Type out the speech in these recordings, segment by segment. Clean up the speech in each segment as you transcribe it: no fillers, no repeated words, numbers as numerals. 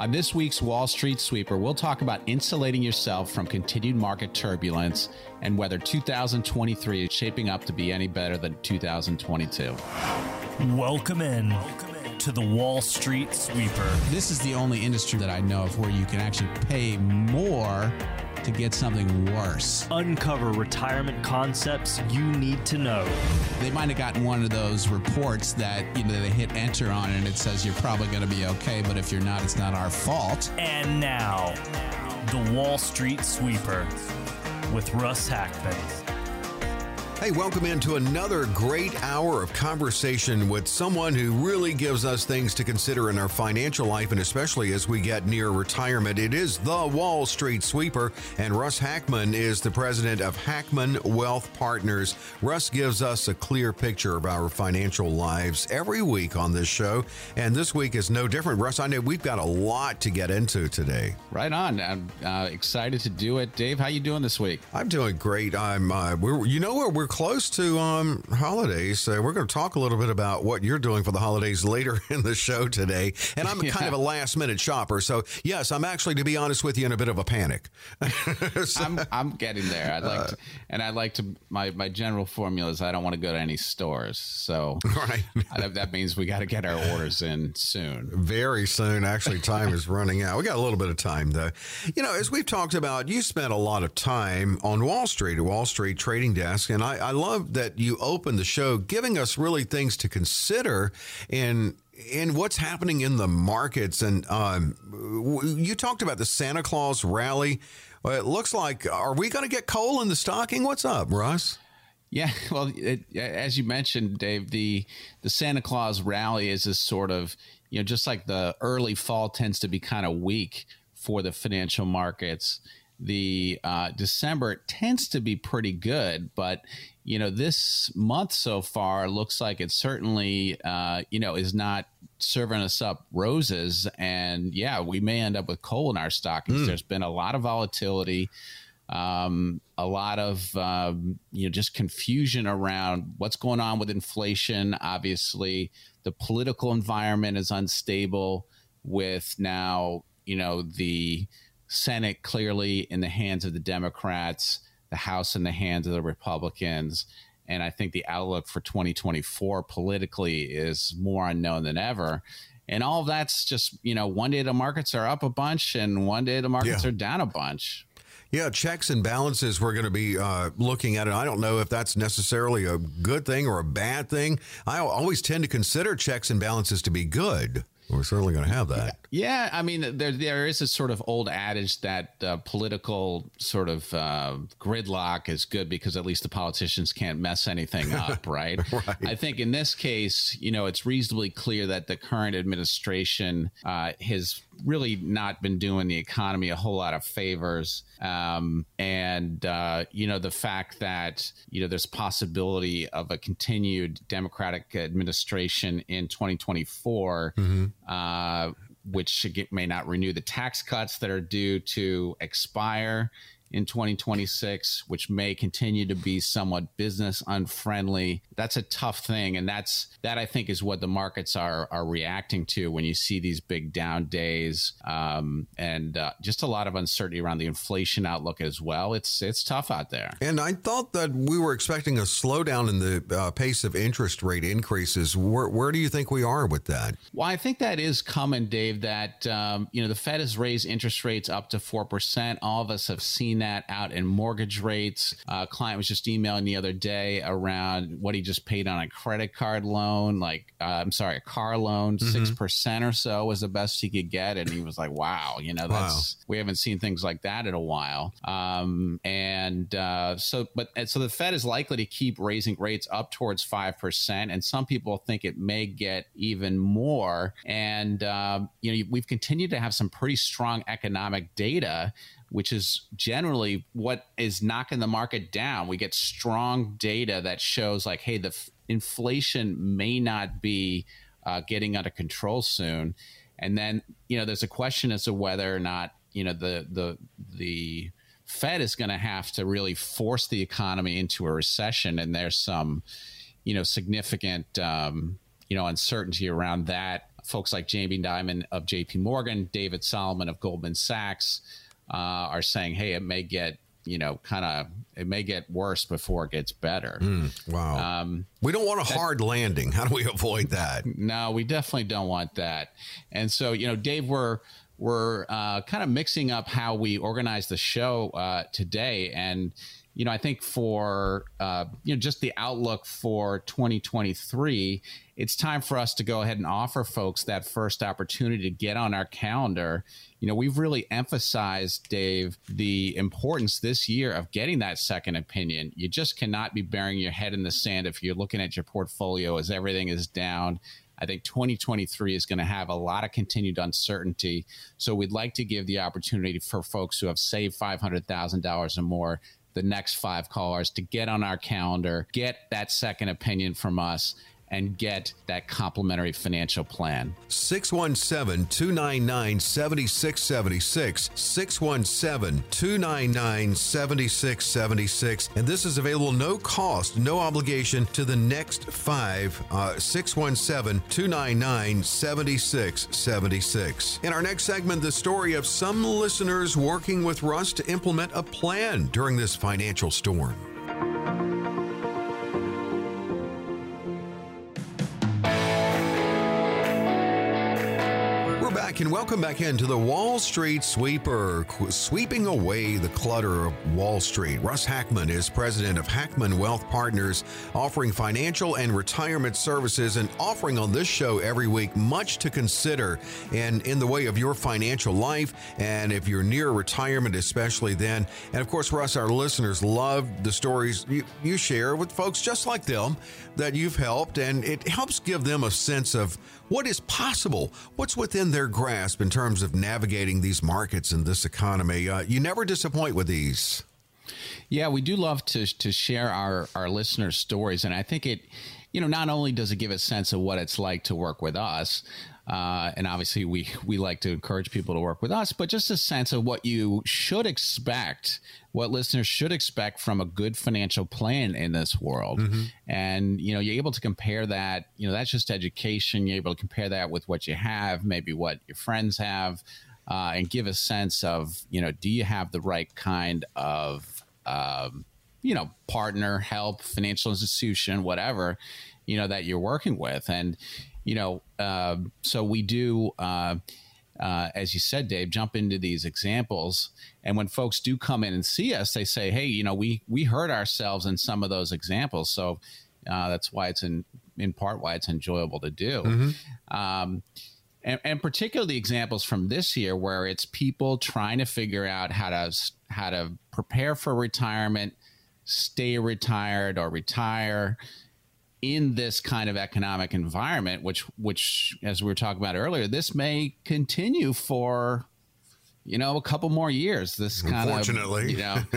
On this week's Wall Street Sweeper, we'll talk about insulating yourself from continued market turbulence and whether 2023 is shaping up to be any better than 2022. Welcome in to the Wall Street Sweeper. This is the only industry that I know of where you can actually pay more to get something worse. Uncover retirement concepts you need to know. They might have gotten one of those reports that, you know, they hit enter on and it says you're probably going to be okay, but if you're not, it's not our fault. And now, the Wall Street Sweeper with Russ Hackman. Hey, welcome into another great hour of conversation with someone who really gives us things to consider in our financial life, and especially as we get near retirement. It is the Wall Street Sweeper, and Russ Hackman is the president of Hackman Wealth Partners. Russ gives us a clear picture of our financial lives every week on this show, and this week is no different. Russ, I know we've got a lot to get into today. Right on. I'm excited to do it. Dave, how you doing this week? I'm doing great. We're close to holidays, so we're going to talk a little bit about what you're doing for the holidays later in the show today. And I'm kind of a last-minute shopper, so yes, I'm actually, to be honest with you, in a bit of a panic. So, I'm getting there. My general formula is I don't want to go to any stores, so right. That means we got to get our orders in soon. Very soon. Actually, time is running out. We got a little bit of time, though. You know, as we've talked about, you spent a lot of time on Wall Street trading desk, and I love that you opened the show giving us really things to consider in what's happening in the markets. And you talked about the Santa Claus rally. It looks like, are we going to get coal in the stocking? What's up, Russ? Yeah, well, as you mentioned, Dave, the Santa Claus rally is this sort of, you know, just like the early fall tends to be kind of weak for the financial markets. The December tends to be pretty good, but you know, this month so far looks like it certainly is not serving us up roses, and yeah, we may end up with coal in our stockings. There's been a lot of volatility, a lot of just confusion around what's going on with inflation. Obviously, the political environment is unstable with now, you know, the Senate clearly in the hands of the Democrats, the House in the hands of the Republicans. And I think the outlook for 2024 politically is more unknown than ever. And all of that's just, you know, one day the markets are up a bunch and one day the markets are down a bunch. Yeah, checks and balances, we're going to be looking at it. I don't know if that's necessarily a good thing or a bad thing. I always tend to consider checks and balances to be good. We're certainly going to have that. Yeah, I mean, there is a sort of old adage that political sort of gridlock is good because at least the politicians can't mess anything up, right? Right. I think in this case, you know, it's reasonably clear that the current administration has really not been doing the economy a whole lot of favors. The fact that, you know, there's possibility of a continued Democratic administration in 2024, which may not renew the tax cuts that are due to expire in 2026, which may continue to be somewhat business unfriendly. That's a tough thing. And that I think is what the markets are reacting to when you see these big down days, and just a lot of uncertainty around the inflation outlook as well. It's tough out there. And I thought that we were expecting a slowdown in the pace of interest rate increases. Where do you think we are with that? Well, I think that is coming, Dave, that, the Fed has raised interest rates up to 4%. All of us have seen that out in mortgage rates. A client was just emailing the other day around what he just paid on a credit card loan, a car loan, 6% or so was the best he could get. And he was like, wow, you know, we haven't seen things like that in a while. So the Fed is likely to keep raising rates up towards 5%. And some people think it may get even more. And, we've continued to have some pretty strong economic data, which is generally what is knocking the market down. We get strong data that shows like, hey, the inflation may not be getting under control soon. And then, you know, there's a question as to whether or not, you know, the Fed is going to have to really force the economy into a recession. And there's some, you know, significant, uncertainty around that folks like Jamie Dimon of JP Morgan, David Solomon of Goldman Sachs are saying, hey, it may get, it may get worse before it gets better. Wow. We don't want a hard landing. How do we avoid that? No, we definitely don't want that. And so, Dave, we're kind of mixing up how we organize the show today. And, I think for, just the outlook for 2023, it's time for us to go ahead and offer folks that first opportunity to get on our calendar. We've really emphasized, Dave, the importance this year of getting that second opinion. You just cannot be burying your head in the sand if you're looking at your portfolio as everything is down. I think 2023 is going to have a lot of continued uncertainty. So we'd like to give the opportunity for folks who have saved $500,000 or more, the next 5 callers, to get on our calendar, get that second opinion from us, and get that complimentary financial plan. 617-299-7676, 617-299-7676. And this is available no cost, no obligation to the next 5, 617-299-7676. In our next segment, the story of some listeners working with Russ to implement a plan during this financial storm. And welcome back into the Wall Street Sweeper, sweeping away the clutter of Wall Street. Russ Hackman is president of Hackman Wealth Partners, offering financial and retirement services and offering on this show every week much to consider and in the way of your financial life, and if you're near retirement, especially then. And of course, Russ, our listeners love the stories you share with folks just like them that you've helped, and it helps give them a sense of what is possible, what's within their grasp in terms of navigating these markets and this economy. You never disappoint with these. Yeah, we do love to share our listeners' stories. And I think it, not only does it give a sense of what it's like to work with us, and obviously we like to encourage people to work with us, but just a sense of what you should expect, what listeners should expect from a good financial plan in this world. Mm-hmm. And, you're able to compare that, that's just education. You're able to compare that with what you have, maybe what your friends have, and give a sense of, do you have the right kind of, partner, help, financial institution, whatever, that you're working with. And, so we do, as you said, Dave, jump into these examples. And when folks do come in and see us, they say, hey, we hurt ourselves in some of those examples. So that's why it's in part why it's enjoyable to do. Mm-hmm. And particularly examples from this year where it's people trying to figure out how to prepare for retirement, stay retired or retire in this kind of economic environment, which as we were talking about earlier, this may continue for, a couple more years. This kind of,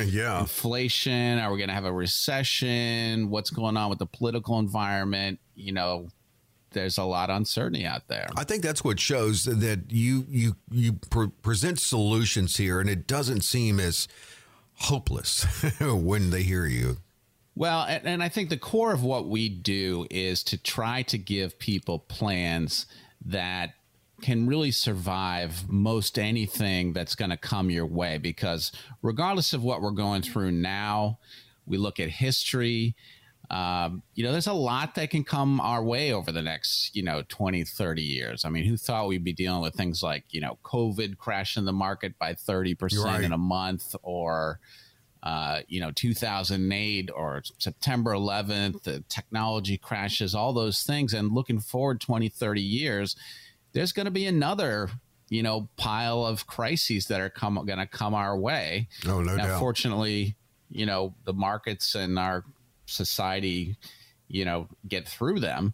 yeah, inflation. Are we going to have a recession? What's going on with the political environment? There's a lot of uncertainty out there. I think that's what shows that you present solutions here, and it doesn't seem as hopeless when they hear you. Well, and I think the core of what we do is to try to give people plans that can really survive most anything that's going to come your way, because regardless of what we're going through now, we look at history. There's a lot that can come our way over the next, 20, 30 years. I mean, who thought we'd be dealing with things like, COVID crashing the market by 30% right. in a month, or, 2008 or September 11th, the technology crashes, all those things. And looking forward 20, 30 years, there's going to be another, pile of crises that are going to come our way. Oh, no doubt. Fortunately, the markets and our society, get through them.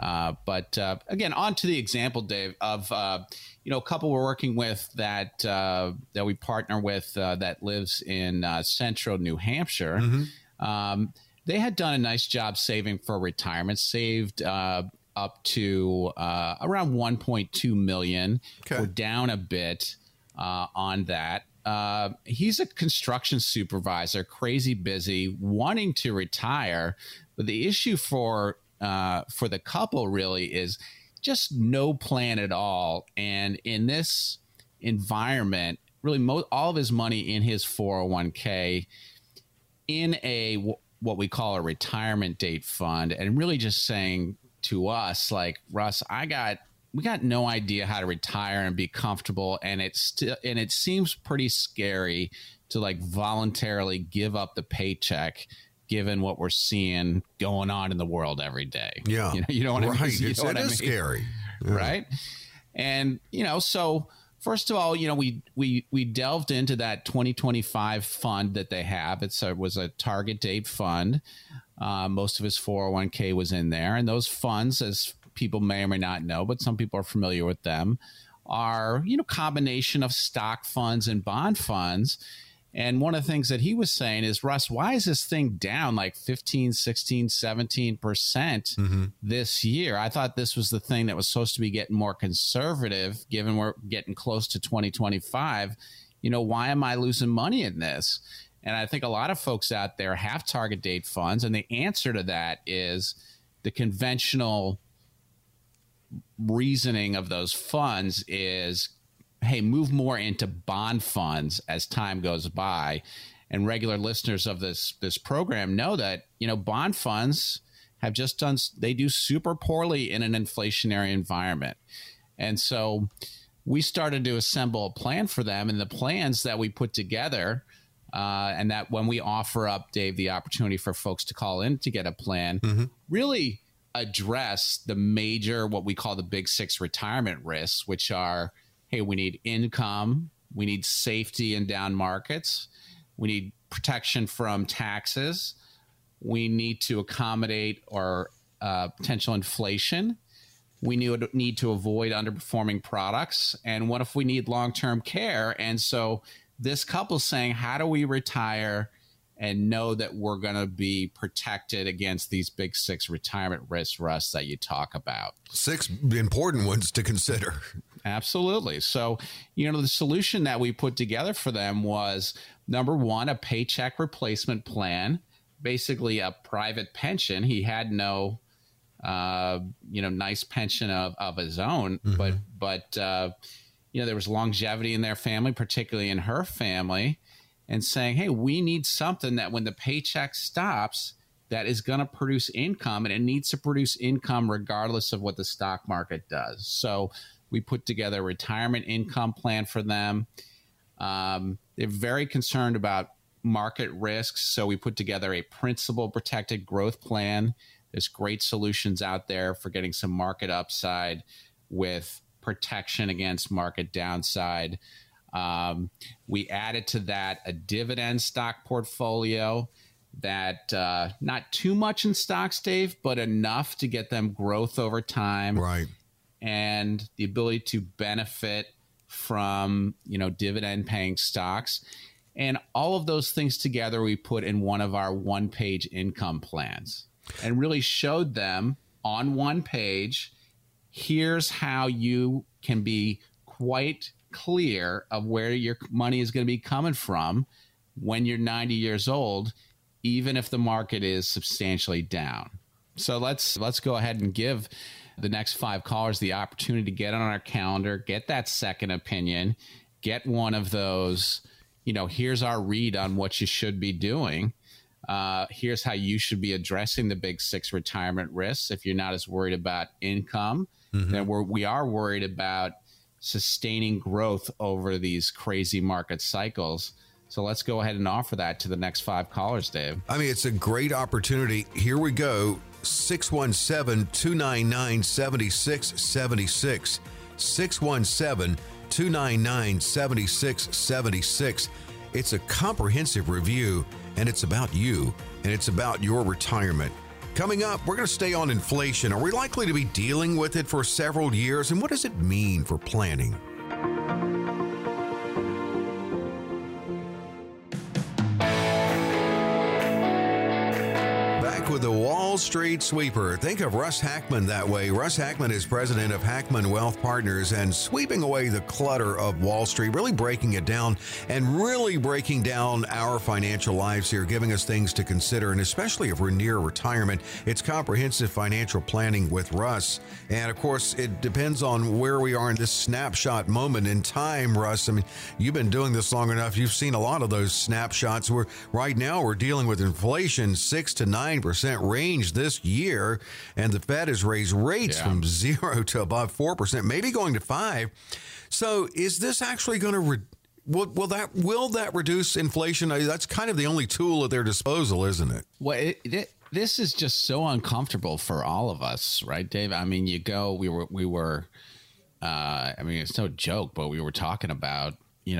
But again, on to the example, Dave, of, a couple we're working with that we partner with that lives in central New Hampshire. Mm-hmm. They had done a nice job saving for retirement, saved up to around $1.2 million. Okay. We're down a bit on that. He's a construction supervisor, crazy busy, wanting to retire. But the issue for the couple really is just no plan at all. And in this environment, really all of his money in his 401k in a what we call a retirement date fund, and really just saying to us, like, Russ, we got no idea how to retire and be comfortable. And it seems pretty scary to like voluntarily give up the paycheck given what we're seeing going on in the world every day. Yeah. You know what I mean? Right. It is scary. Yeah. Right. And, so first of all, we delved into that 2025 fund that they have. It was a target date fund. Most of his 401k was in there. And those funds, as people may or may not know, but some people are familiar with them, are, combination of stock funds and bond funds. And one of the things that he was saying is, Russ, why is this thing down like 15, 16, 17% mm-hmm. this year? I thought this was the thing that was supposed to be getting more conservative, given we're getting close to 2025. Why am I losing money in this? And I think a lot of folks out there have target date funds. And the answer to that is the conventional reasoning of those funds is, hey, move more into bond funds as time goes by. And regular listeners of this program know that, bond funds have just they do super poorly in an inflationary environment. And so we started to assemble a plan for them, and the plans that we put together, and that when we offer up, Dave, the opportunity for folks to call in to get a plan, mm-hmm. really address the major, what we call the big six retirement risks, which are, hey, we need income, we need safety in down markets, we need protection from taxes, we need to accommodate our potential inflation, we need to avoid underperforming products, and what if we need long-term care? And so this couple's saying, how do we retire and know that we're going to be protected against these big six retirement risks, Russ, that you talk about? Six important ones to consider. Absolutely. So, the solution that we put together for them was, number one, a paycheck replacement plan, basically a private pension. He had no, nice pension of his own, mm-hmm. but there was longevity in their family, particularly in her family. And saying, hey, we need something that when the paycheck stops, that is going to produce income, and it needs to produce income regardless of what the stock market does. So we put together a retirement income plan for them. They're very concerned about market risks. So we put together a principal protected growth plan. There's great solutions out there for getting some market upside with protection against market downside. We added to that a dividend stock portfolio that not too much in stocks, Dave, but enough to get them growth over time. Right. And the ability to benefit from, dividend paying stocks. And all of those things together we put in one of our one-page income plans and really showed them on one page, here's how you can be quite clear of where your money is going to be coming from when you're 90 years old, even if the market is substantially down. So let's go ahead and give the next five callers the opportunity to get on our calendar, get that second opinion, get one of those, here's our read on what you should be doing. Here's how you should be addressing the big six retirement risks. If you're not as worried about income, mm-hmm. then we are worried about sustaining growth over these crazy market cycles. So let's go ahead and offer that to the next five callers, Dave. I mean, it's a great opportunity. Here we go. 617-299-7676. 617-299-7676. It's a comprehensive review, and it's about you, and it's about your retirement. Coming up, we're going to stay on inflation. Are we likely to be dealing with it for several years? And what does it mean for planning? Back with the Wall Wall Street Sweeper. Think of Russ Hackman that way. Russ Hackman is president of Hackman Wealth Partners and sweeping away the clutter of Wall Street, really breaking it down and really breaking down our financial lives here, giving us things to consider, and especially if we're near retirement. It's comprehensive financial planning with Russ. And of course, it depends on where we are in this snapshot moment in time, Russ. I mean, you've been doing this long enough. You've seen a lot of those snapshots. Right now we're dealing with inflation 6 to 9% range this year, and the Fed has raised rates from 0 to above 4%, maybe going to 5. So is this actually going to will that reduce inflation? That's kind of the only tool at their disposal, isn't it? Well, this is just so uncomfortable for all of us, right, Dave? I mean, it's no joke, but we were talking about, you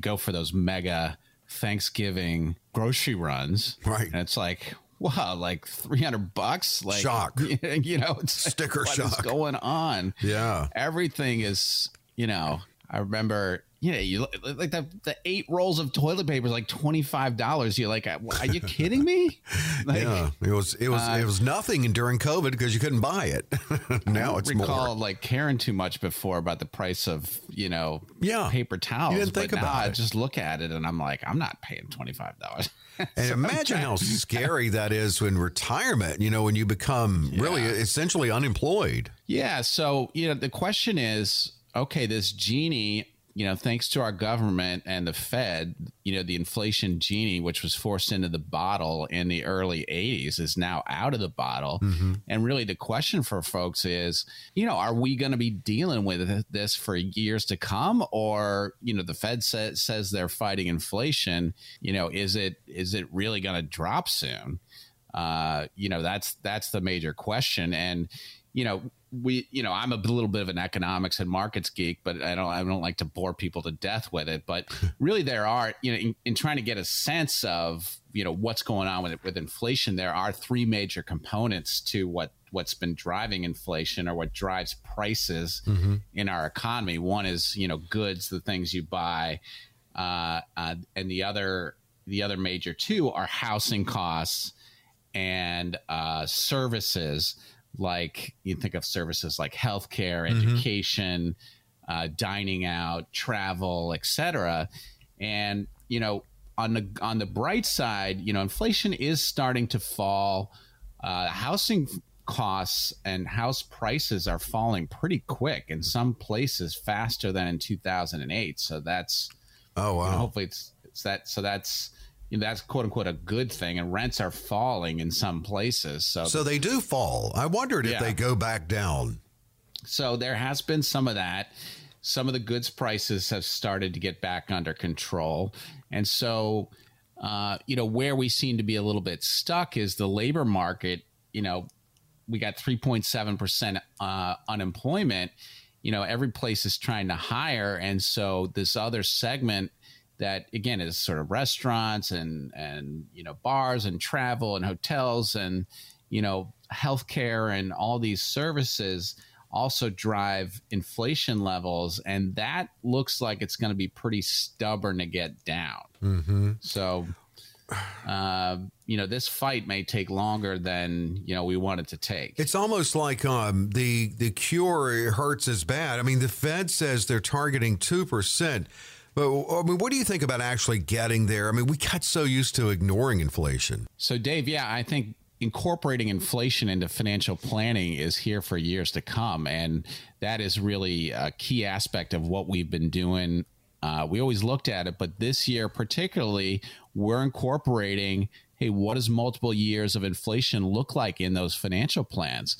go for those mega Thanksgiving grocery runs, right? And it's like, wow, like $300, like shock, it's sticker like, shock. What is going on? Yeah, everything is, I remember, you like the 8 rolls of toilet paper is like $25. You're like, are you kidding me? Like, yeah, it was nothing during COVID because you couldn't buy it. Now it's more. I don't recall caring too much before about the price of paper towels. You didn't think about it. I just look at it and I'm like, I'm not paying $25. And imagine how scary that is in retirement. When you become really essentially unemployed. Yeah. So the question is, okay, this genie, thanks to our government and the Fed, the inflation genie, which was forced into the bottle in the early 80s, is now out of the bottle. Mm-hmm. And really the question for folks is, are we going to be dealing with this for years to come? Or, the Fed says they're fighting inflation. Is it really going to drop soon? That's the major question. And, I'm a little bit of an economics and markets geek, but I don't like to bore people to death with it. But really, there are, in trying to get a sense of, what's going on with inflation, there are 3 major components to what's been driving inflation, or what drives prices in our economy. One is, goods, the things you buy, and the other major 2 are housing costs and services. Like, you think of services like healthcare, education, dining out, travel, etc. And on the bright side, inflation is starting to fall. Housing costs and house prices are falling pretty quick in some places, faster than in 2008. So that's hopefully it's that. So that's. That's quote unquote a good thing, and rents are falling in some places. So they do fall. I wondered if they go back down. So there has been some of that. Some of the goods prices have started to get back under control. And so, where we seem to be a little bit stuck is the labor market. We got 3.7% unemployment. Every place is trying to hire. And so this other segment that again is sort of restaurants and bars and travel and hotels and healthcare and all these services also drive inflation levels, and that looks like it's going to be pretty stubborn to get down. So this fight may take longer than we want it to take. It's almost like the cure hurts as bad. I mean, the Fed says they're targeting 2%. But what do you think about actually getting there? I mean, we got so used to ignoring inflation. So, Dave, I think incorporating inflation into financial planning is here for years to come. And that is really a key aspect of what we've been doing. We always looked at it, but this year particularly, we're incorporating, hey, what does multiple years of inflation look like in those financial plans?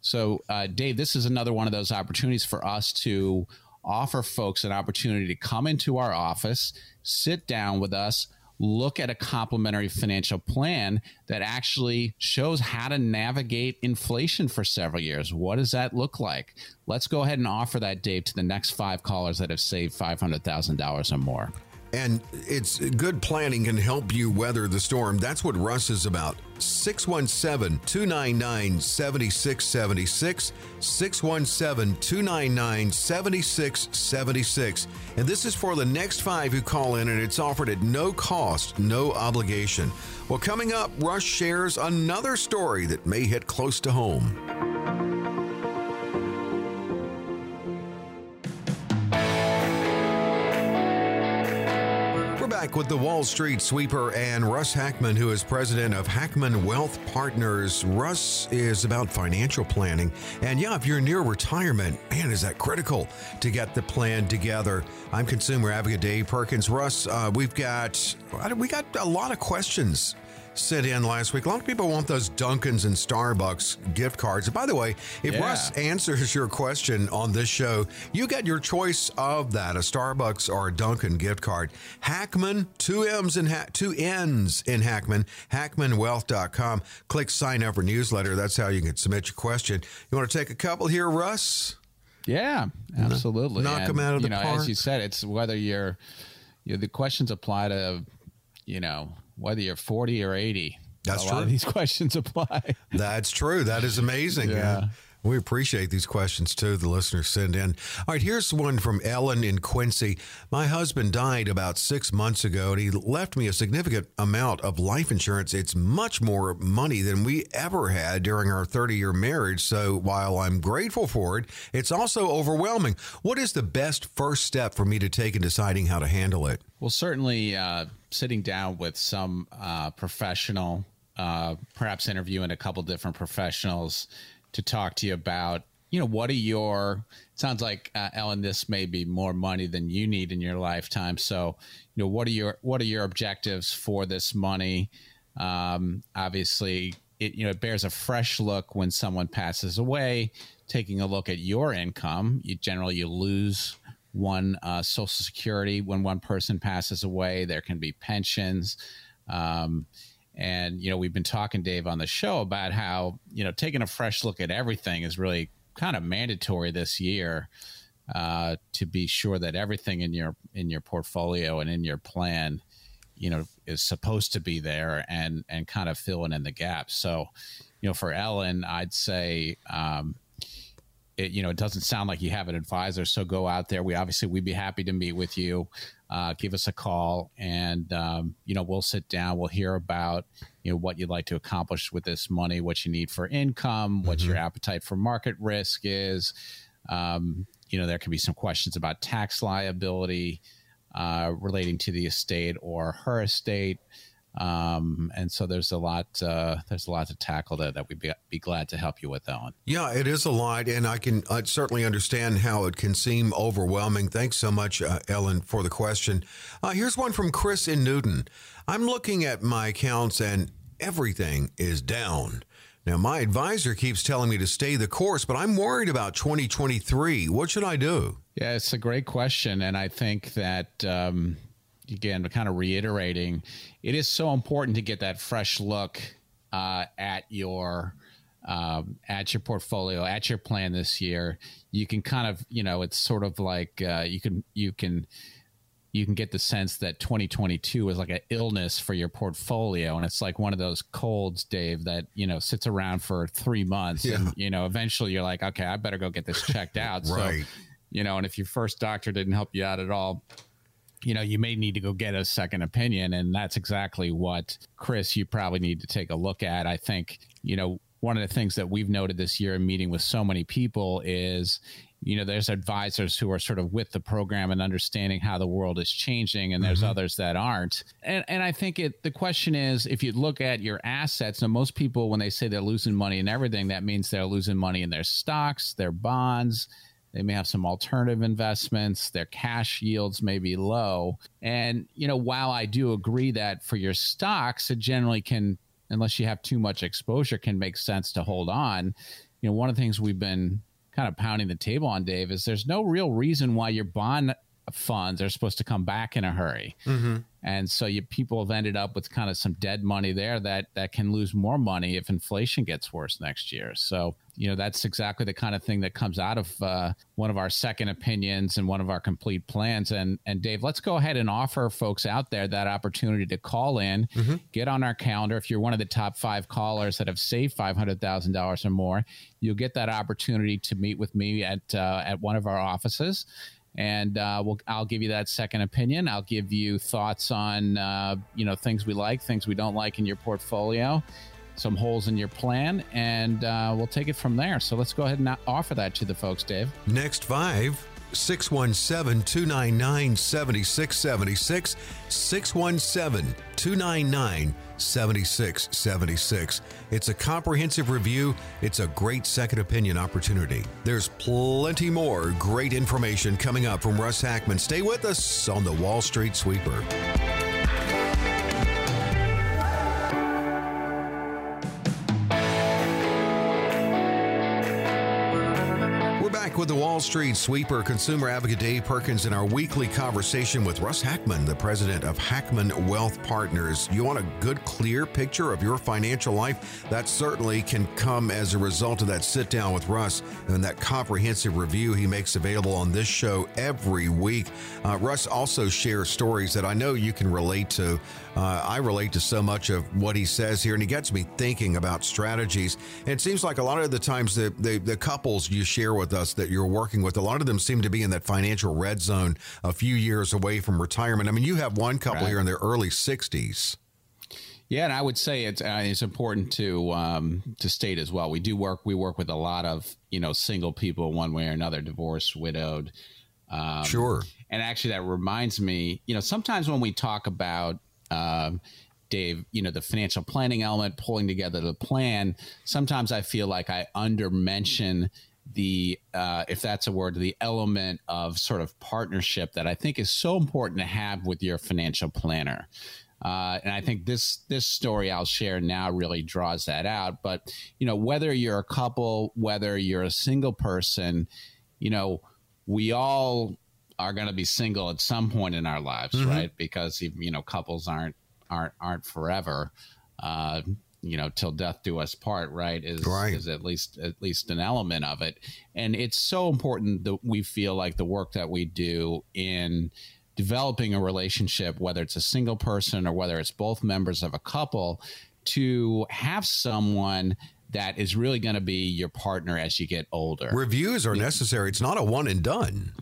So, Dave, this is another one of those opportunities for us to offer folks an opportunity to come into our office, sit down with us, look at a complimentary financial plan that actually shows how to navigate inflation for several years. What does that look like? Let's go ahead and offer that, Dave, to the next 5 callers that have saved $500,000 or more. And it's good planning can help you weather the storm. That's what Russ is about. 617-299-7676, 617-299-7676. And this is for the next 5 who call in, and it's offered at no cost, no obligation. Well, coming up, Russ shares another story that may hit close to home. Back with the Wall Street Sweeper and Russ Hackman, who is president of Hackman Wealth Partners. Russ is about financial planning. And yeah, if you're near retirement, man, is that critical to get the plan together. I'm consumer advocate Dave Perkins. Russ, we got a lot of questions sent in last week. A lot of people want those Dunkin's and Starbucks gift cards. And by the way, if Russ answers your question on this show, you get your choice of that, a Starbucks or a Dunkin' gift card. Hackman, two N's in Hackman, hackmanwealth.com. Click sign up for newsletter. That's how you can submit your question. You want to take a couple here, Russ? Yeah, absolutely. Knock them out of the park. As you said, it's whether the questions apply to, whether you're 40 or 80. That's true. A lot of these questions apply. That's true. That is amazing. Yeah. We appreciate these questions, too, the listeners send in. All right, here's one from Ellen in Quincy. My husband died about 6 months ago, and he left me a significant amount of life insurance. It's much more money than we ever had during our 30-year marriage. So while I'm grateful for it, it's also overwhelming. What is the best first step for me to take in deciding how to handle it? Well, certainly sitting down with some professional, perhaps interviewing a couple different professionals to talk to you about, what are your, it sounds like, Ellen, this may be more money than you need in your lifetime. So, what are your objectives for this money? Obviously, it bears a fresh look when someone passes away. Taking a look at your income, you generally lose one Social Security when one person passes away. There can be pensions. And we've been talking, Dave, on the show about how, taking a fresh look at everything is really kind of mandatory this year to be sure that everything in your portfolio and in your plan, is supposed to be there and kind of filling in the gaps. So, for Ellen, I'd say, it doesn't sound like you have an advisor. So go out there. We'd be happy to meet with you. Give us a call and, we'll sit down. We'll hear about, what you'd like to accomplish with this money, what you need for income, what your appetite for market risk is. There can be some questions about tax liability relating to the estate or her estate. And so there's a lot to tackle there that we'd be glad to help you with, Ellen. Yeah, it is a lot. And I certainly understand how it can seem overwhelming. Thanks so much, Ellen, for the question. Here's one from Chris in Newton. I'm looking at my accounts and everything is down. Now, my advisor keeps telling me to stay the course, but I'm worried about 2023. What should I do? Yeah, it's a great question. And I think that, again, but kind of reiterating, it is so important to get that fresh look at your portfolio, at your plan this year. You can kind of, it's sort of like you can get the sense that 2022 was like an illness for your portfolio, and it's like one of those colds, Dave, that sits around for 3 months, and eventually you're like, okay, I better go get this checked out. Right. So, and if your first doctor didn't help you out at all, you may need to go get a second opinion. And that's exactly what, Chris, you probably need to take a look at. I think, one of the things that we've noted this year in meeting with so many people is, there's advisors who are sort of with the program and understanding how the world is changing, and there's others that aren't. And I think the question is, if you look at your assets, and most people, when they say they're losing money in everything, that means they're losing money in their stocks, their bonds. They may have some alternative investments. Their cash yields may be low. And, while I do agree that for your stocks, it generally can, unless you have too much exposure, can make sense to hold on. One of the things we've been kind of pounding the table on, Dave, is there's no real reason why your bond funds are supposed to come back in a hurry. Mm-hmm. And so people have ended up with kind of some dead money there that can lose more money if inflation gets worse next year. So, that's exactly the kind of thing that comes out of one of our second opinions and one of our complete plans. And Dave, let's go ahead and offer folks out there that opportunity to call in, mm-hmm. get on our calendar. If you're one of the top 5 callers that have saved $500,000 or more, you'll get that opportunity to meet with me at one of our offices. And I'll give you that second opinion. I'll give you thoughts on things we like, things we don't like in your portfolio, some holes in your plan, and we'll take it from there. So let's go ahead and offer that to the folks, Dave. Next 5, 617-299-7676, 617-299-7676. It's a comprehensive review. It's a great second opinion opportunity. There's plenty more great information coming up from Russ Hackman. Stay with us on the Wall Street Sweeper. With the Wall Street Sweeper, consumer advocate Dave Perkins in our weekly conversation with Russ Hackman, the president of Hackman Wealth Partners. You want a good, clear picture of your financial life? That certainly can come as a result of that sit down with Russ and that comprehensive review he makes available on this show every week. Russ also shares stories that I know you can relate to. I relate to so much of what he says here, and he gets me thinking about strategies. And it seems like a lot of the times the couples you share with us that you're working with, a lot of them seem to be in that financial red zone, a few years away from retirement. I mean, you have one couple right here in their early 60s. Yeah, and I would say it's important to state as well. We work with a lot of single people one way or another, divorced, widowed. Sure. And actually, that reminds me, sometimes when we talk about Dave, the financial planning element, pulling together the plan, sometimes I feel like I undermention the, if that's a word, the element of sort of partnership that I think is so important to have with your financial planner. And I think this story I'll share now really draws that out. But, whether you're a couple, whether you're a single person, we all are going to be single at some point in our lives, mm-hmm. right? Because, couples aren't forever, till death do us part, right? Is at least an element of it. And it's so important that we feel like the work that we do in developing a relationship, whether it's a single person or whether it's both members of a couple, to have someone that is really going to be your partner as you get older. Reviews are necessary. It's not a one and done.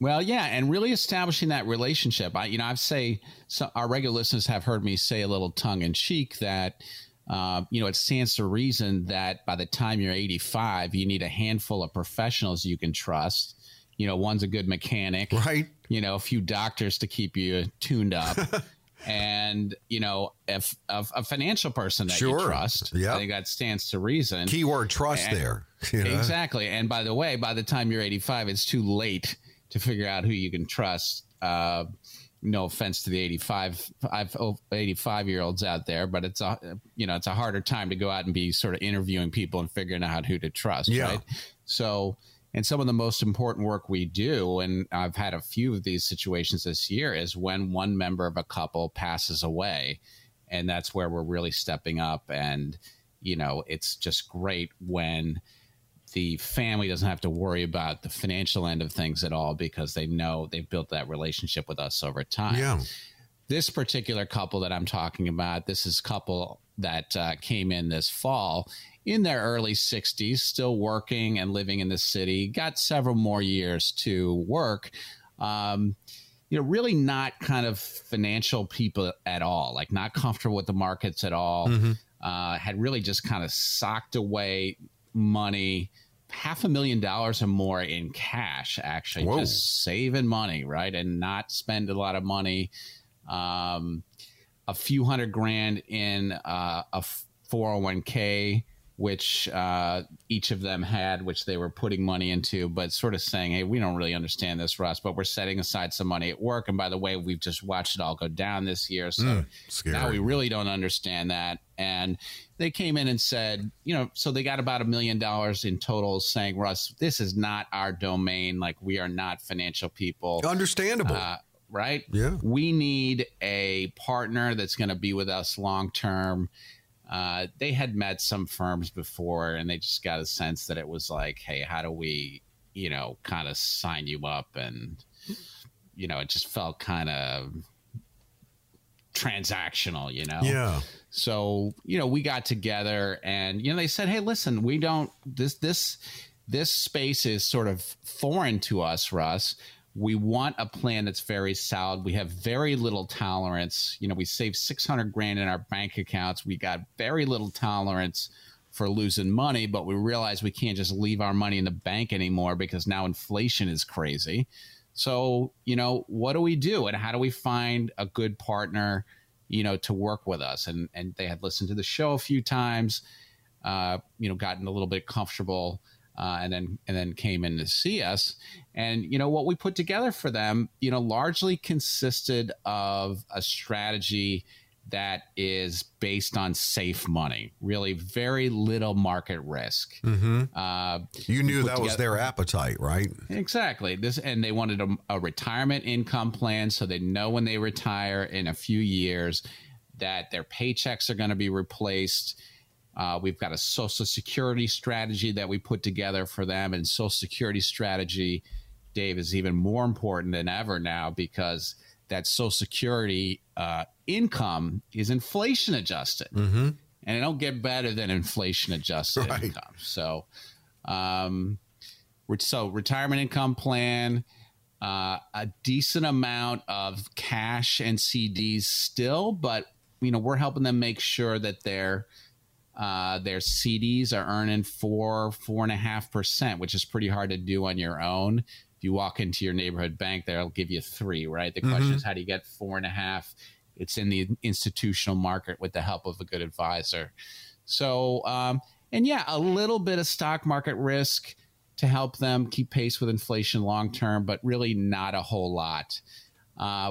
Well, yeah, and really establishing that relationship. I've say our regular listeners have heard me say a little tongue in cheek that it stands to reason that by the time you're 85, you need a handful of professionals you can trust. One's a good mechanic, right? A few doctors to keep you tuned up, and a financial person that you trust. Yeah, I think that stands to reason. Keyword trust there. Exactly. And by the way, by the time you're 85, it's too late to figure out who you can trust. No offense to the 85-year-olds out there, but it's a harder time to go out and be sort of interviewing people and figuring out who to trust, right? So, and some of the most important work we do, and I've had a few of these situations this year, is when one member of a couple passes away, and that's where we're really stepping up. And, it's just great when the family doesn't have to worry about the financial end of things at all because they know they've built that relationship with us over time. Yeah. This particular couple that I'm talking about, this is a couple that came in this fall in their early 60s, still working and living in the city, got several more years to work. Really not kind of financial people at all, like not comfortable with the markets at all, mm-hmm. Had really just kind of socked away money, $500,000 or more in cash, actually. Whoa. Just saving money, right? And not spend a lot of money, a few $100,000 in a 401k which each of them had, which they were putting money into, but sort of saying, hey, we don't really understand this, Russ, but we're setting aside some money at work. And by the way, we've just watched it all go down this year. So now we really don't understand that. And they came in and said, you know, so they got about $1 million in total saying, Russ, this is not our domain. Like, we are not financial people. Understandable. Right? Yeah. We need a partner that's going to be with us long term. They had met some firms before, and they just got a sense that it was like, hey, how do we, you know, kind of sign you up? And, you know, it just felt kind of transactional, you know? Yeah. So, you know, we got together and, you know, they said, hey, listen, we don't, this space is sort of foreign to us, Russ. We want a plan that's very solid. We have very little tolerance. You know, we save $600,000 in our bank accounts. We got very little tolerance for losing money, but we realize we can't just leave our money in the bank anymore because now inflation is crazy. So, you know, what do we do and how do we find a good partner, you know, to work with us? And they had listened to the show a few times, you know, gotten a little bit comfortable. And then came in to see us. And, you know, what we put together for them, you know, largely consisted of a strategy that is based on safe money, really very little market risk. Mm-hmm. You knew that was their appetite, right? Exactly. And they wanted a retirement income plan so they know when they retire in a few years that their paychecks are going to be replaced. We've got a Social Security strategy that we put together for them. And Social Security strategy, Dave, is even more important than ever now because that Social Security income is inflation adjusted. Mm-hmm. And it don't get better than inflation adjusted income. So, retirement income plan, a decent amount of cash and CDs still, but, you know, we're helping them make sure that their CDs are earning 4.5%, which is pretty hard to do on your own. If you walk into your neighborhood bank, they'll give you 3, right? The question is, how do you get 4.5? It's in the institutional market with the help of a good advisor. So, and yeah, a little bit of stock market risk to help them keep pace with inflation long-term, but really not a whole lot.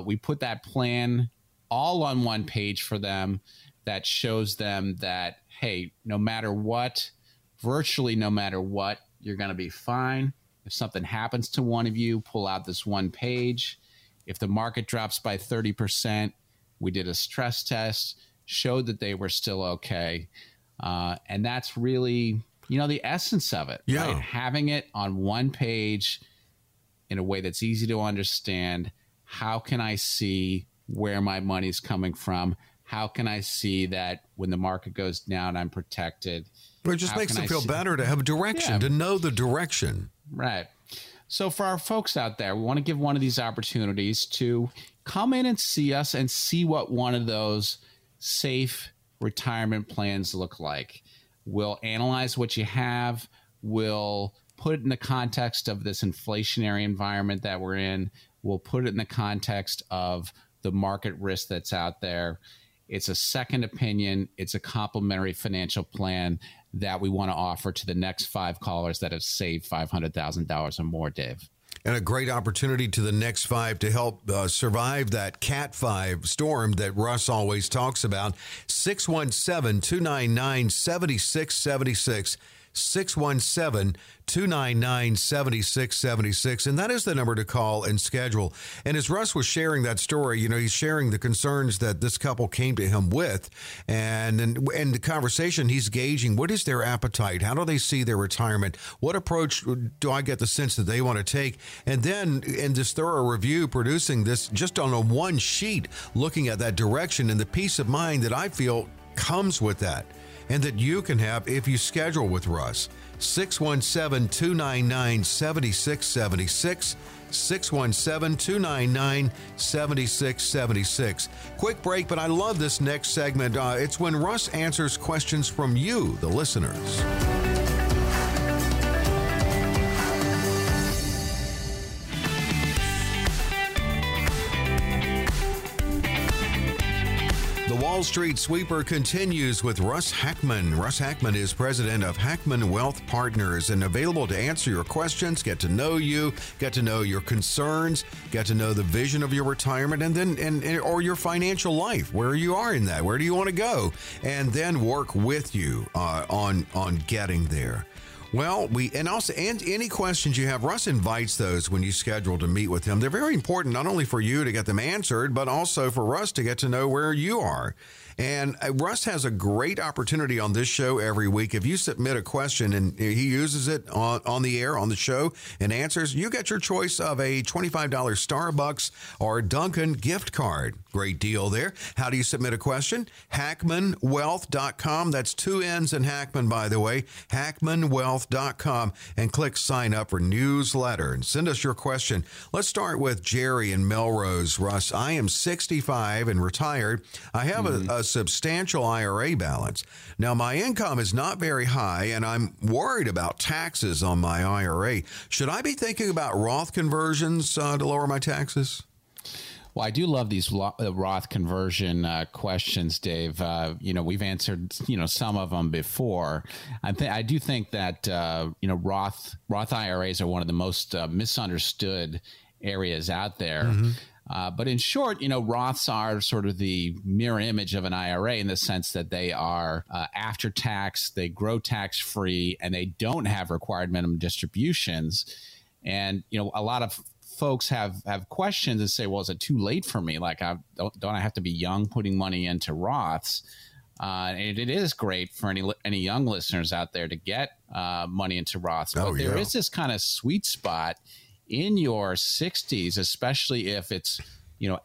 We put that plan all on one page for them that shows them that, hey, no matter what, virtually no matter what, you're going to be fine. If something happens to one of you, pull out this one page. If the market drops by 30%, we did a stress test, showed that they were still okay. And that's really, you know, the essence of it, right? Having it on one page in a way that's easy to understand. How can I see where my money's coming from? How can I see that when the market goes down, I'm protected? But it just makes them feel better to have direction, to know the direction. Right. So for our folks out there, we want to give one of these opportunities to come in and see us and see what one of those safe retirement plans look like. We'll analyze what you have. We'll put it in the context of this inflationary environment that we're in. We'll put it in the context of the market risk that's out there. It's a second opinion. It's a complimentary financial plan that we want to offer to the next 5 callers that have saved $500,000 or more, Dave. And a great opportunity to the next 5 to help survive that Cat 5 storm that Russ always talks about. 617-299-7676. 617-299-7676. And that is the number to call and schedule. And as Russ was sharing that story, you know, he's sharing the concerns that this couple came to him with. And in the conversation, he's gauging, what is their appetite? How do they see their retirement? What approach do I get the sense that they want to take? And then in this thorough review, producing this just on a one sheet, looking at that direction and the peace of mind that I feel comes with that. And that you can have if you schedule with Russ. 617-299-7676. 617-299-7676. Quick break, but I love this next segment. It's when Russ answers questions from you, the listeners. Wall Wall Street Sweeper continues with Russ Hackman. Russ Hackman is president of Hackman Wealth Partners and available to answer your questions, get to know you, get to know your concerns, get to know the vision of your retirement and then or your financial life, where you are in that, where do you want to go, and then work with you on getting there. Well, any questions you have, Russ invites those when you schedule to meet with him. They're very important, not only for you to get them answered, but also for Russ to get to know where you are. And Russ has a great opportunity on this show every week. If you submit a question and he uses it on the air, on the show, and answers, you get your choice of a $25 Starbucks or Dunkin' gift card. Great deal there. How do you submit a question? HackmanWealth.com. That's two N's in Hackman, by the way. HackmanWealth.com, and click sign up for newsletter and send us your question. Let's start with Jerry in Melrose. Russ, I am 65 and retired. I have a substantial IRA balance. Now, my income is not very high, and I'm worried about taxes on my IRA. Should I be thinking about Roth conversions to lower my taxes? Well, I do love these Roth conversion questions, Dave. We've answered, some of them before. I do think that, Roth IRAs are one of the most misunderstood areas out there. Mm-hmm. But in short, Roths are sort of the mirror image of an IRA in the sense that they are after tax, they grow tax free, and they don't have required minimum distributions. And, a lot of folks have questions and say, well, is it too late for me? Like, don't I have to be young putting money into Roths? And it is great for any young listeners out there to get money into Roths. But there is this kind of sweet spot in your 60s, especially if it's,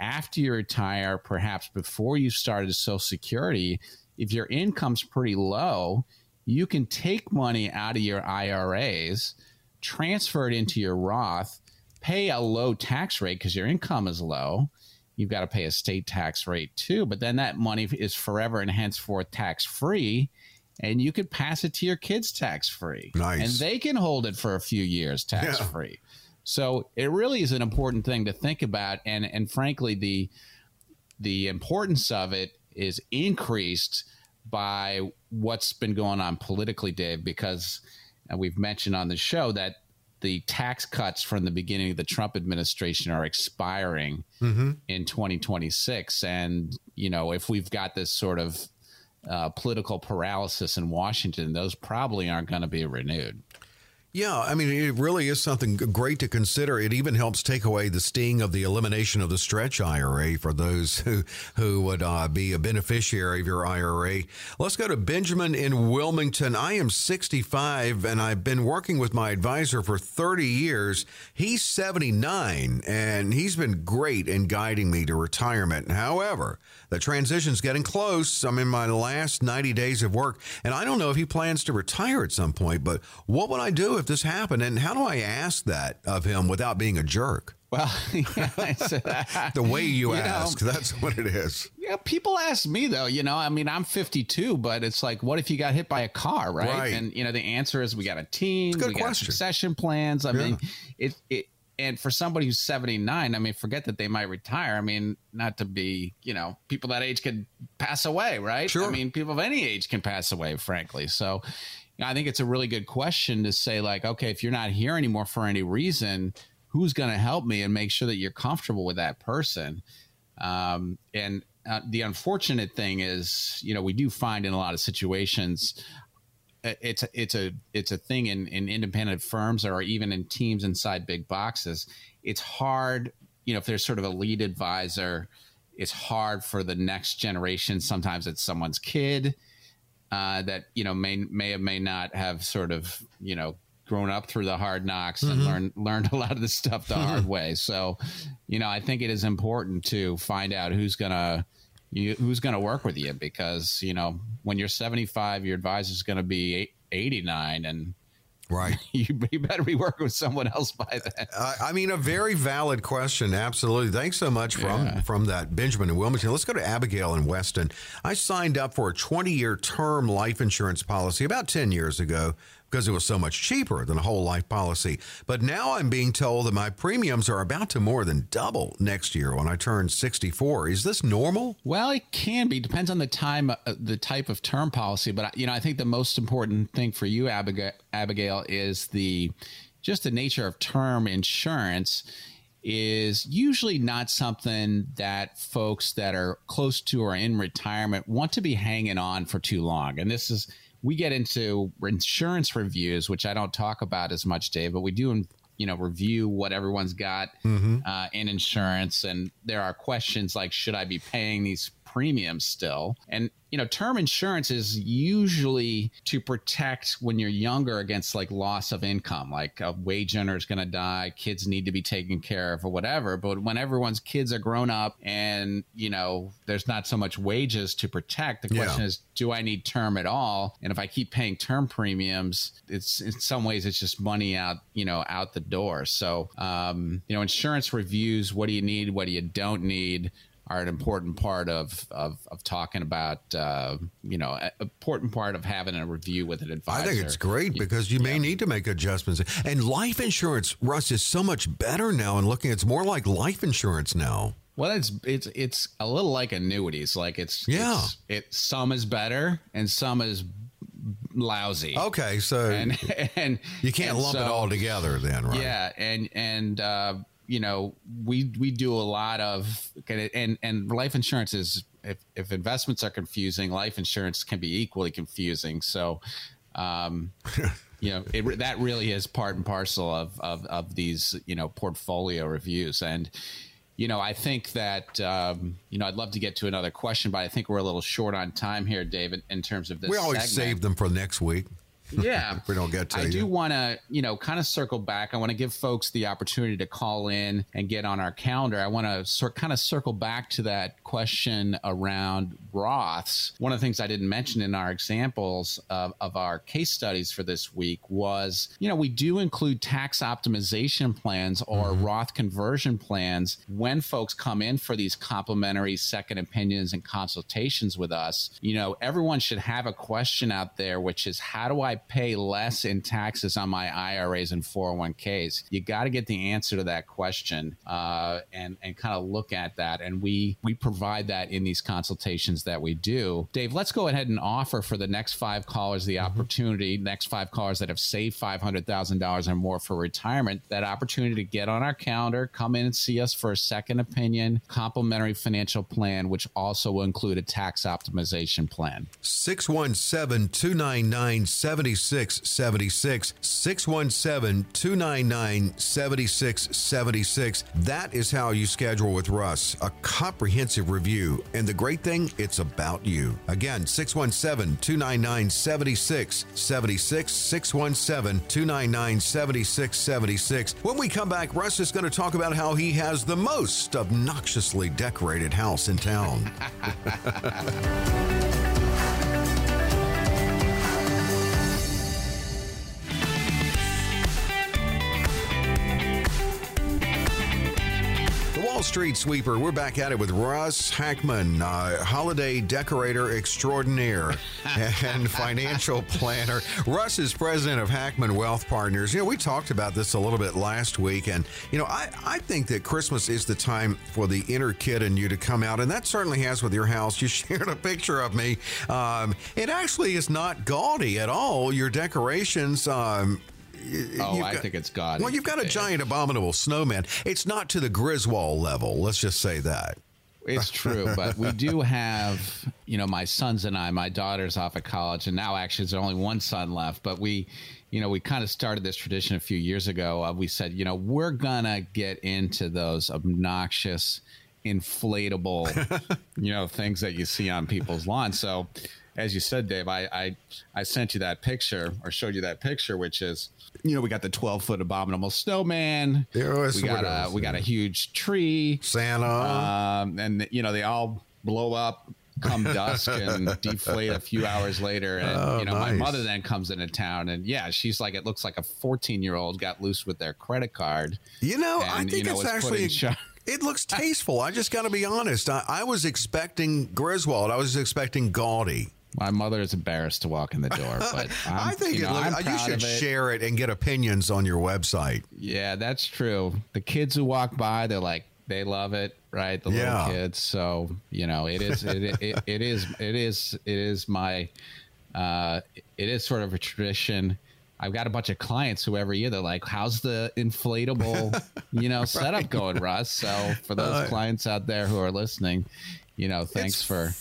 after you retire, perhaps before you started Social Security. If your income's pretty low, you can take money out of your IRAs, transfer it into your Roth, pay a low tax rate because your income is low. You've got to pay a state tax rate too, but then that money is forever and henceforth tax free, and you could pass it to your kids tax free. Nice. And they can hold it for a few years tax free. Yeah. So it really is an important thing to think about, and frankly, the importance of it is increased by what's been going on politically, Dave, because we've mentioned on the show that the tax cuts from the beginning of the Trump administration are expiring in 2026. And, if we've got this sort of political paralysis in Washington, those probably aren't going to be renewed. Yeah, I mean, it really is something great to consider. It even helps take away the sting of the elimination of the stretch IRA for those who would be a beneficiary of your IRA. Let's go to Benjamin in Wilmington. I am 65, and I've been working with my advisor for 30 years. He's 79, and he's been great in guiding me to retirement. However, the transition's getting close. I'm in my last 90 days of work, and I don't know if he plans to retire at some point, but what would I do if this happened, and how do I ask that of him without being a jerk? Well, the way you ask, that's what it is. Yeah, people ask me though, I'm 52, but it's like, what if you got hit by a car, right? And the answer is we got a team, we got succession plans. I mean, and for somebody who's 79, I mean, forget that they might retire. I mean, not to be, people that age could pass away, right? Sure. I mean, people of any age can pass away, frankly. So I think it's a really good question to say, like, okay, if you're not here anymore for any reason, who's going to help me and make sure that you're comfortable with that person? And the unfortunate thing is, we do find in a lot of situations, it's a thing in independent firms or even in teams inside big boxes. It's hard, if there's sort of a lead advisor, it's hard for the next generation. Sometimes it's someone's kid that may or may not have sort of grown up through the hard knocks and learned a lot of the stuff the hard way. So I think it is important to find out who's gonna work with you, because when you're 75, your advisor's gonna be 89, and right, you better be working with someone else by then. I mean, a very valid question. Absolutely. Thanks so much from that, Benjamin in Wilmington. Let's go to Abigail in Weston. I signed up for a 20-year term life insurance policy about 10 years ago. because it was so much cheaper than a whole life policy. But now I'm being told that my premiums are about to more than double next year when I turn 64. Is this normal? Well, it can be. Depends on the time, the type of term policy. But, you know, I think the most important thing for you, Abigail, is just the nature of term insurance is usually not something that folks that are close to or in retirement want to be hanging on for too long. And this is, we get into insurance reviews, which I don't talk about as much, Dave, but we do, you know, review what everyone's got in insurance. And there are questions like, should I be paying these premiums still? And, you know, term insurance is usually to protect when you're younger against like loss of income, like a wage earner is going to die, kids need to be taken care of or whatever. But when everyone's kids are grown up and, you know, there's not so much wages to protect, the question is, do I need term at all? And if I keep paying term premiums, it's in some ways, it's just money out, you know, out the door. So, you know, insurance reviews, what do you need? What do you don't need? Are an important part of talking about, you know, an important part of having a review with an advisor. I think it's great because you may need to make adjustments. And life insurance, Russ, is so much better now. And looking, it's more like life insurance now. Well, it's a little like annuities. Like some is better and some is lousy. Okay, so and you can't lump it all together then, right? Yeah, and you know, we do a lot of, and life insurance is, if investments are confusing, life insurance can be equally confusing. So, you know, that really is part and parcel of these, you know, portfolio reviews. And, you know, I think that, you know, I'd love to get to another question, but I think we're a little short on time here, David, in terms of this segment. We always save them for next week. Yeah, we don't get to. I do want to, you know, kind of circle back. I want to give folks the opportunity to call in and get on our calendar. I want to circle back to that question around Roths. One of the things I didn't mention in our examples of our case studies for this week was, you know, we do include tax optimization plans or Roth conversion plans when folks come in for these complimentary second opinions and consultations with us. You know, everyone should have a question out there, which is, how do I pay less in taxes on my IRAs and 401ks? You got to get the answer to that question and kind of look at that. And we provide that in these consultations that we do. Dave, let's go ahead and offer for the next five callers the opportunity, next five callers that have saved $500,000 or more for retirement, that opportunity to get on our calendar, come in and see us for a second opinion, complimentary financial plan, which also will include a tax optimization plan. 617-299-7676, 617-299-7676. That is how you schedule with Russ, a comprehensive review. And the great thing, it's about you. Again, 617-299-7676, 617-299-7676. When we come back, Russ is going to talk about how he has the most obnoxiously decorated house in town. Wall Street Sweeper, we're back at it with Russ Hackman, holiday decorator extraordinaire and financial planner. Russ is president of Hackman Wealth Partners. You know, we talked about this a little bit last week, and, you know, I think that Christmas is the time for the inner kid in you to come out, and that certainly has with your house. You shared a picture of me. It actually is not gaudy at all. Your decorations... I think it's gaudy. Well, you've got a giant abominable snowman. It's not to the Griswold level. Let's just say that. It's true, but we do have, you know, my sons and I, my daughter's off at college, and now actually there's only one son left, but we kind of started this tradition a few years ago. We said, you know, we're going to get into those obnoxious, inflatable, you know, things that you see on people's lawns. So, as you said, Dave, I sent you that picture or showed you that picture, which is, you know, we got the 12-foot abominable snowman. We got a huge tree. Santa. And, you know, they all blow up come dusk and deflate a few hours later. And, my mother then comes into town and, she's like, it looks like a 14-year-old got loose with their credit card. You know, and, I think it's actually... It looks tasteful. I just got to be honest. I was expecting Griswold. I was expecting gaudy. My mother is embarrassed to walk in the door, but I think you should share it and get opinions on your website. Yeah, that's true. The kids who walk by, they're like, they love it, right? The little kids. So, you know, it is sort of a tradition. I've got a bunch of clients who every year they're like, how's the inflatable, right. setup going, Russ? So for those clients out there who are listening, thanks for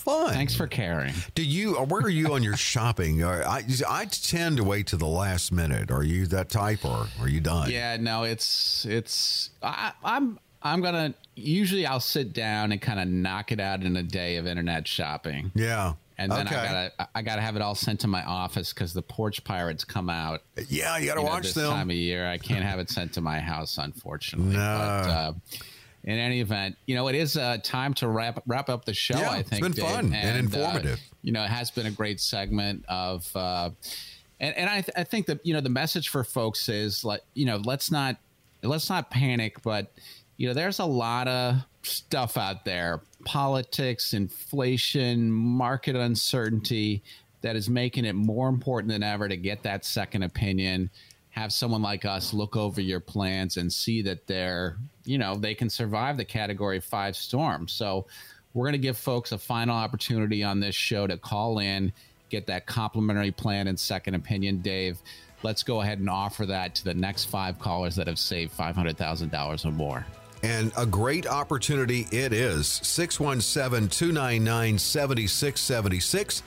caring. Where are you on your shopping? I tend to wait to the last minute. Are you that type, or are you done? Yeah, no, usually I'll sit down and kind of knock it out in a day of internet shopping. Yeah. And then I gotta have it all sent to my office because the porch pirates come out. Yeah, you gotta watch them this time of year. I can't have it sent to my house, unfortunately. No. But, in any event, it is time to wrap up the show. Yeah, I think it's been fun and informative. It has been a great segment of, and I think that the message for folks is like let's not panic, but there's a lot of stuff out there. Politics, inflation, market uncertainty that is making it more important than ever to get that second opinion, have someone like us look over your plans and see that they can survive the Category 5 storm. So we're going to give folks a final opportunity on this show to call in, get that complimentary plan and second opinion. Dave, let's go ahead and offer that to the next 5 callers that have saved $500,000 or more. And a great opportunity it is. 617-299-7676.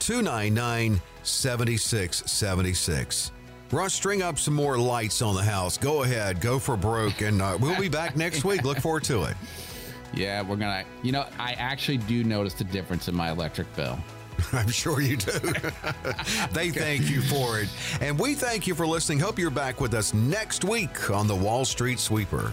617-299-7676. Russ, string up some more lights on the house. Go ahead. Go for broke. And we'll be back next week. Look forward to it. Yeah, we're going to. I actually do notice the difference in my electric bill. I'm sure you do. They thank you for it. And we thank you for listening. Hope you're back with us next week on the Wall Street Sweeper.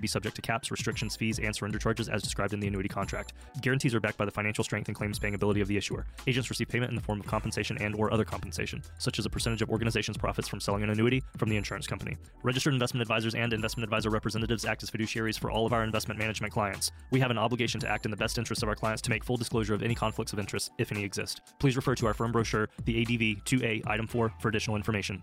be subject to caps, restrictions, fees, and surrender charges as described in the annuity contract. Guarantees are backed by the financial strength and claims paying ability of the issuer. Agents receive payment in the form of compensation and or other compensation, such as a percentage of organization's profits from selling an annuity from the insurance company. Registered investment advisors and investment advisor representatives act as fiduciaries for all of our investment management clients. We have an obligation to act in the best interests of our clients to make full disclosure of any conflicts of interest, if any exist. Please refer to our firm brochure, the ADV 2A Item 4, for additional information.